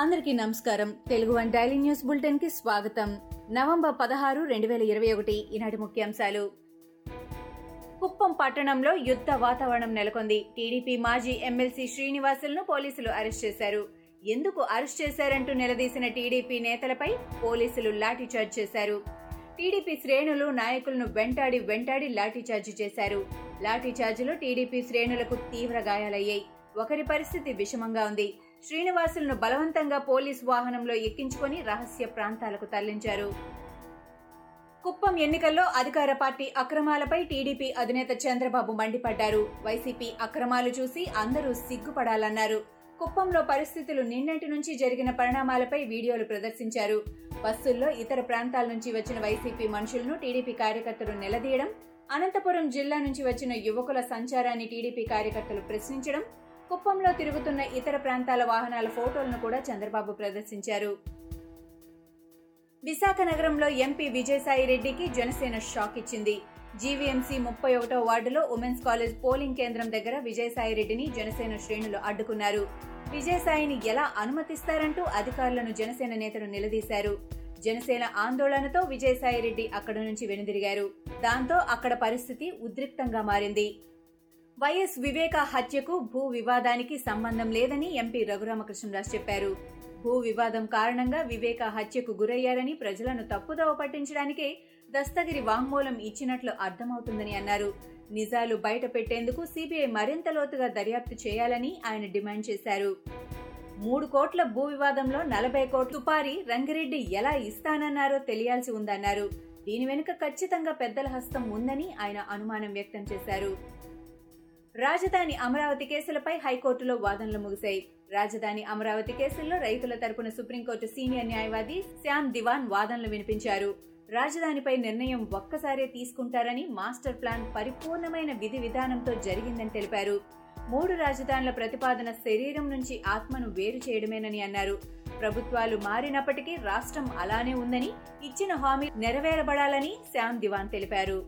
అందరికీ నమస్కారం. Telugu one daily news bulletin కి స్వాగతం. నవంబర్ 16, 2021 ఈనాటి ముఖ్యాంశాలు. కుప్పం పట్టణంలో యుద్ధ వాతావరణం నెలకొంది. టీడీపీ మాజీ ఎమ్మెల్సీ శ్రీనివాసులను పోలీసులు అరెస్ట్ చేశారు. ఎందుకు అరెస్ట్ చేశారంటూ నిలదీసిన టీడీపీ నేతలపై పోలీసులు లాఠీచార్జ్ చేశారు. టీడీపీ శ్రేణులు నాయకులను వెంటాడి లాఠీచార్జి చేశారు. లాఠీచార్జిలో టీడీపీ శ్రేణులకు తీవ్ర గాయాలయ్యాయి. ఒకరి పరిస్థితి విషమంగా ఉంది. శ్రీనివాసులను బలవంతంగా పోలీసు వాహనంలో ఎక్కించుకుని రహస్య ప్రాంతాలకు తరలించారు. కుప్పం ఎన్నికల్లో అధికార పార్టీ అక్రమాలపై టీడీపీ అధినేత చంద్రబాబు మండిపడ్డారు. వైసీపీ అక్రమాలు చూసి అందరూ సిగ్గుపడాలన్నారు. కుప్పంలో పరిస్థితులు నిన్నటి నుంచి జరిగిన పరిణామాలపై వీడియోలు ప్రదర్శించారు. బస్సుల్లో ఇతర ప్రాంతాల నుంచి వచ్చిన వైసీపీ మనుషులను టీడీపీ కార్యకర్తలు నిలదీయడం, అనంతపురం జిల్లా నుంచి వచ్చిన యువకుల సంచారాన్ని టీడీపీ కార్యకర్తలు ప్రశ్నించడం, కుప్పంలో తిరుగుతున్న ఇతర ప్రాంతాల వాహనాల ఫోటోలను కూడా చంద్రబాబు ప్రదర్శించారు. విశాఖ నగరంలో ఎంపీ విజయసాయి రెడ్డికి జనసేన షాక్ ఇచ్చింది. జీవీఎంసీ 31వ వార్డులో ఉమెన్స్ కాలేజ్ పోలింగ్ కేంద్రం దగ్గర విజయసాయి రెడ్డిని జనసేన శ్రేణులు అడ్డుకున్నారు. విజయసాయిని ఎలా అనుమతిస్తారంటూ అధికారులను జనసేన నేతలు నిలదీశారు. జనసేన ఆందోళనతో విజయసాయి రెడ్డి అక్కడ నుంచి వెనుదిరిగారు. దాంతో అక్కడ పరిస్థితి ఉద్రిక్తంగా మారింది. వైఎస్ వివేక హత్యకు భూ వివాదానికి సంబంధం లేదని ఎంపీ రఘురామకృష్ణరాజు చెప్పారు. భూ వివాదం కారణంగా వివేక హత్యకు గురయ్యారని, ప్రజలను తప్పుదోవ పట్టించడానికే దస్తగిరి వాంగ్మూలం ఇచ్చినట్లు అర్థమవుతుందని అన్నారు. నిజాలు బయట పెట్టేందుకు సిబిఐ మరింత లోతుగా దర్యాప్తు చేయాలని ఆయన డిమాండ్ చేశారు. 3 కోట్ల భూ వివాదంలో 40 కోట్ల తుపారీ రంగిరెడ్డి ఎలా ఇస్తానన్నారో తెలియాల్సి ఉందన్నారు. దీని వెనుక ఖచ్చితంగా పెద్దల హస్తం ఉందని ఆయన అనుమానం వ్యక్తం చేశారు. రాజధాని అమరావతి కేసులపై హైకోర్టులో వాదనలు ముగిశాయి. రాజధాని అమరావతి కేసుల్లో రైతుల తరపున సుప్రీంకోర్టు సీనియర్ న్యాయవాది శ్యామ్ దివాన్ వాదనలు వినిపించారు. రాజధానిపై నిర్ణయం ఒక్కసారే తీసుకుంటారని, మాస్టర్ ప్లాన్ పరిపూర్ణమైన విధి విధానంతో జరిగిందని తెలిపారు. 3 రాజధానుల ప్రతిపాదన శరీరం నుంచి ఆత్మను వేరు చేయడమేనని అన్నారు. ప్రభుత్వాలు మారినప్పటికీ రాష్ట్రం అలానే ఉందని, ఇచ్చిన హామీ నెరవేరబడాలని శ్యామ్ దివాన్ తెలిపారు.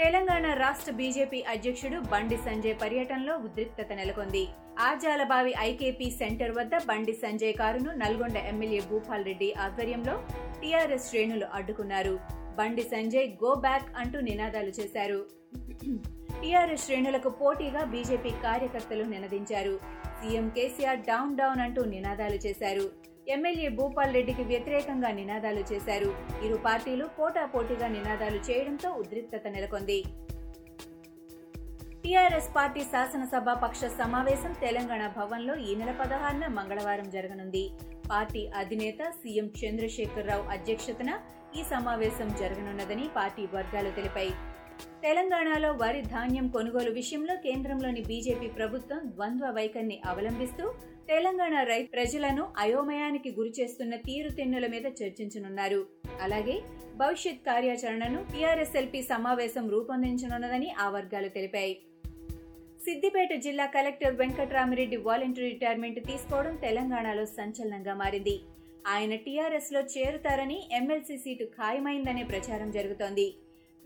తెలంగాణ రాష్ట్ర బీజేపీ అధ్యక్షుడు బండి సంజయ్ పర్యటనలో ఉద్రిక్తత నెలకొంది. ఆర్జాలబావి ఐకేపీ సెంటర్ వద్ద బండి సంజయ్ కారును నల్గొండ ఎమ్మెల్యే భూపాల్ రెడ్డి ఆధ్వర్యంలో టీఆర్ఎస్ శ్రేణులు అడ్డుకున్నారు. బండి సంజయ్ గో బ్యాక్ అంటూ నినాదాలు చేశారు. టీఆర్ఎస్ శ్రేణులకు పోటీగా బీజేపీ కార్యకర్తలు నినదించారు. సీఎం కేసీఆర్ డౌన్ డౌన్ అంటూ నినాదాలు చేశారు. ఎమ్మెల్యే భూపాల్ రెడ్డికి వ్యతిరేకంగా నినాదాలు చేశారు. ఇరు పార్టీలు పోటాపోటీగా నినాదాలు చేయడంతో ఉద్రిక్తత నెలకొంది. టీఆర్ఎస్ పార్టీ శాసనసభా పక్ష సమావేశం తెలంగాణ భవన్లో ఈ నెల 16న మంగళవారం జరగనుంది. పార్టీ అధినేత సీఎం చంద్రశేఖరరావు అధ్యక్షతన ఈ సమావేశం జరగనున్నదని పార్టీ వర్గాలు తెలిపాయి. తెలంగాణలో వరి ధాన్యం కొనుగోలు విషయంలో కేంద్రంలోని బీజేపీ ప్రభుత్వం ద్వంద్వ వైఖరిని అవలంబిస్తూ తెలంగాణ రైతు ప్రజలను అయోమయానికి గురిచేస్తున్న తీరుతెన్నుల మీద చర్చించనున్నారు. అలాగే భవిష్యత్ కార్యాచరణను టీఆర్ఎస్ఎల్పీ సమావేశం రూపొందించనున్నదని ఆ వర్గాలు తెలిపాయి. సిద్దిపేట జిల్లా కలెక్టర్ వెంకట్రామిరెడ్డి వాలంటరీ రిటైర్మెంట్ తీసుకోవడం తెలంగాణలో సంచలనంగా మారింది. ఆయన టీఆర్ఎస్ లో చేరుతారని, ఎమ్మెల్సీ సీటు ఖాయమైందనే ప్రచారం జరుగుతోంది.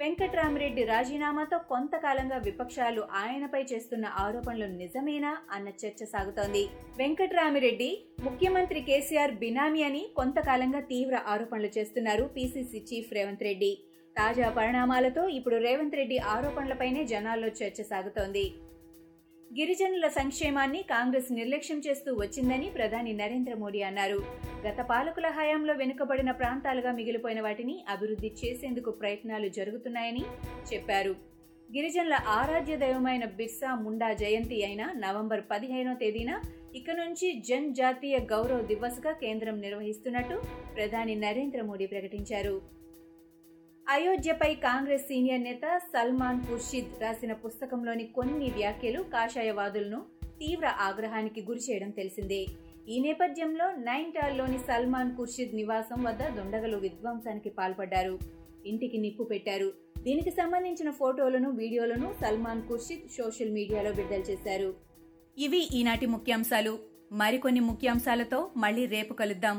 వెంకట్రామిరెడ్డి రాజీనామాతో కొంతకాలంగా విపక్షాలు ఆయనపై చేస్తున్న ఆరోపణలు నిజమేనా అన్న చర్చ సాగుతోంది. వెంకట్రామిరెడ్డి ముఖ్యమంత్రి కేసీఆర్ బినామీ అని కొంతకాలంగా తీవ్ర ఆరోపణలు చేస్తున్నారు పీసీసీ చీఫ్ రేవంత్ రెడ్డి. తాజా పరిణామాలతో ఇప్పుడు రేవంత్ రెడ్డి ఆరోపణలపైనే జనాల్లో చర్చ సాగుతోంది. గిరిజనుల సంక్షేమాన్ని కాంగ్రెస్ నిర్లక్ష్యం చేస్తూ వచ్చిందని ప్రధాని నరేంద్ర మోడీ అన్నారు. గత పాలకుల హయాంలో వెనుకబడిన ప్రాంతాలుగా మిగిలిపోయిన వాటిని అభివృద్ధి చేసేందుకు ప్రయత్నాలు జరుగుతున్నాయని చెప్పారు. గిరిజనుల ఆరాధ్య దైవమైన బిర్సా ముండా జయంతి అయిన నవంబర్ 15వ తేదీన ఇక నుంచి జన్ జాతీయ గౌరవ్ దివస్ గా కేంద్రం నిర్వహిస్తున్నట్టు ప్రధాని నరేంద్ర మోడీ ప్రకటించారు. అయోధ్యపై కాంగ్రెస్ సీనియర్ నేత సల్మాన్ ఖుర్షీద్ రాసిన పుస్తకంలోని కొన్ని వ్యాఖ్యలు కాషాయవాదులను తీవ్ర ఆగ్రహానికి గురిచేయడం తెలిసిందే. ఈ నేపథ్యంలో 9 టాల్లోని సల్మాన్ ఖుర్షీద్ నివాసం వద్ద దుండగులు విధ్వంసానికి పాల్పడ్డారు. ఇంటికి నిప్పు పెట్టారు. దీనికి సంబంధించిన ఫోటోలను, వీడియోలను సల్మాన్ ఖుర్షీద్ సోషల్ మీడియాలో విడుదల చేశారు. ఇవి ఈనాటి ముఖ్యాంశాలు. మరికొన్ని ముఖ్యాంశాలతో మళ్ళీ రేపు కలుద్దాం.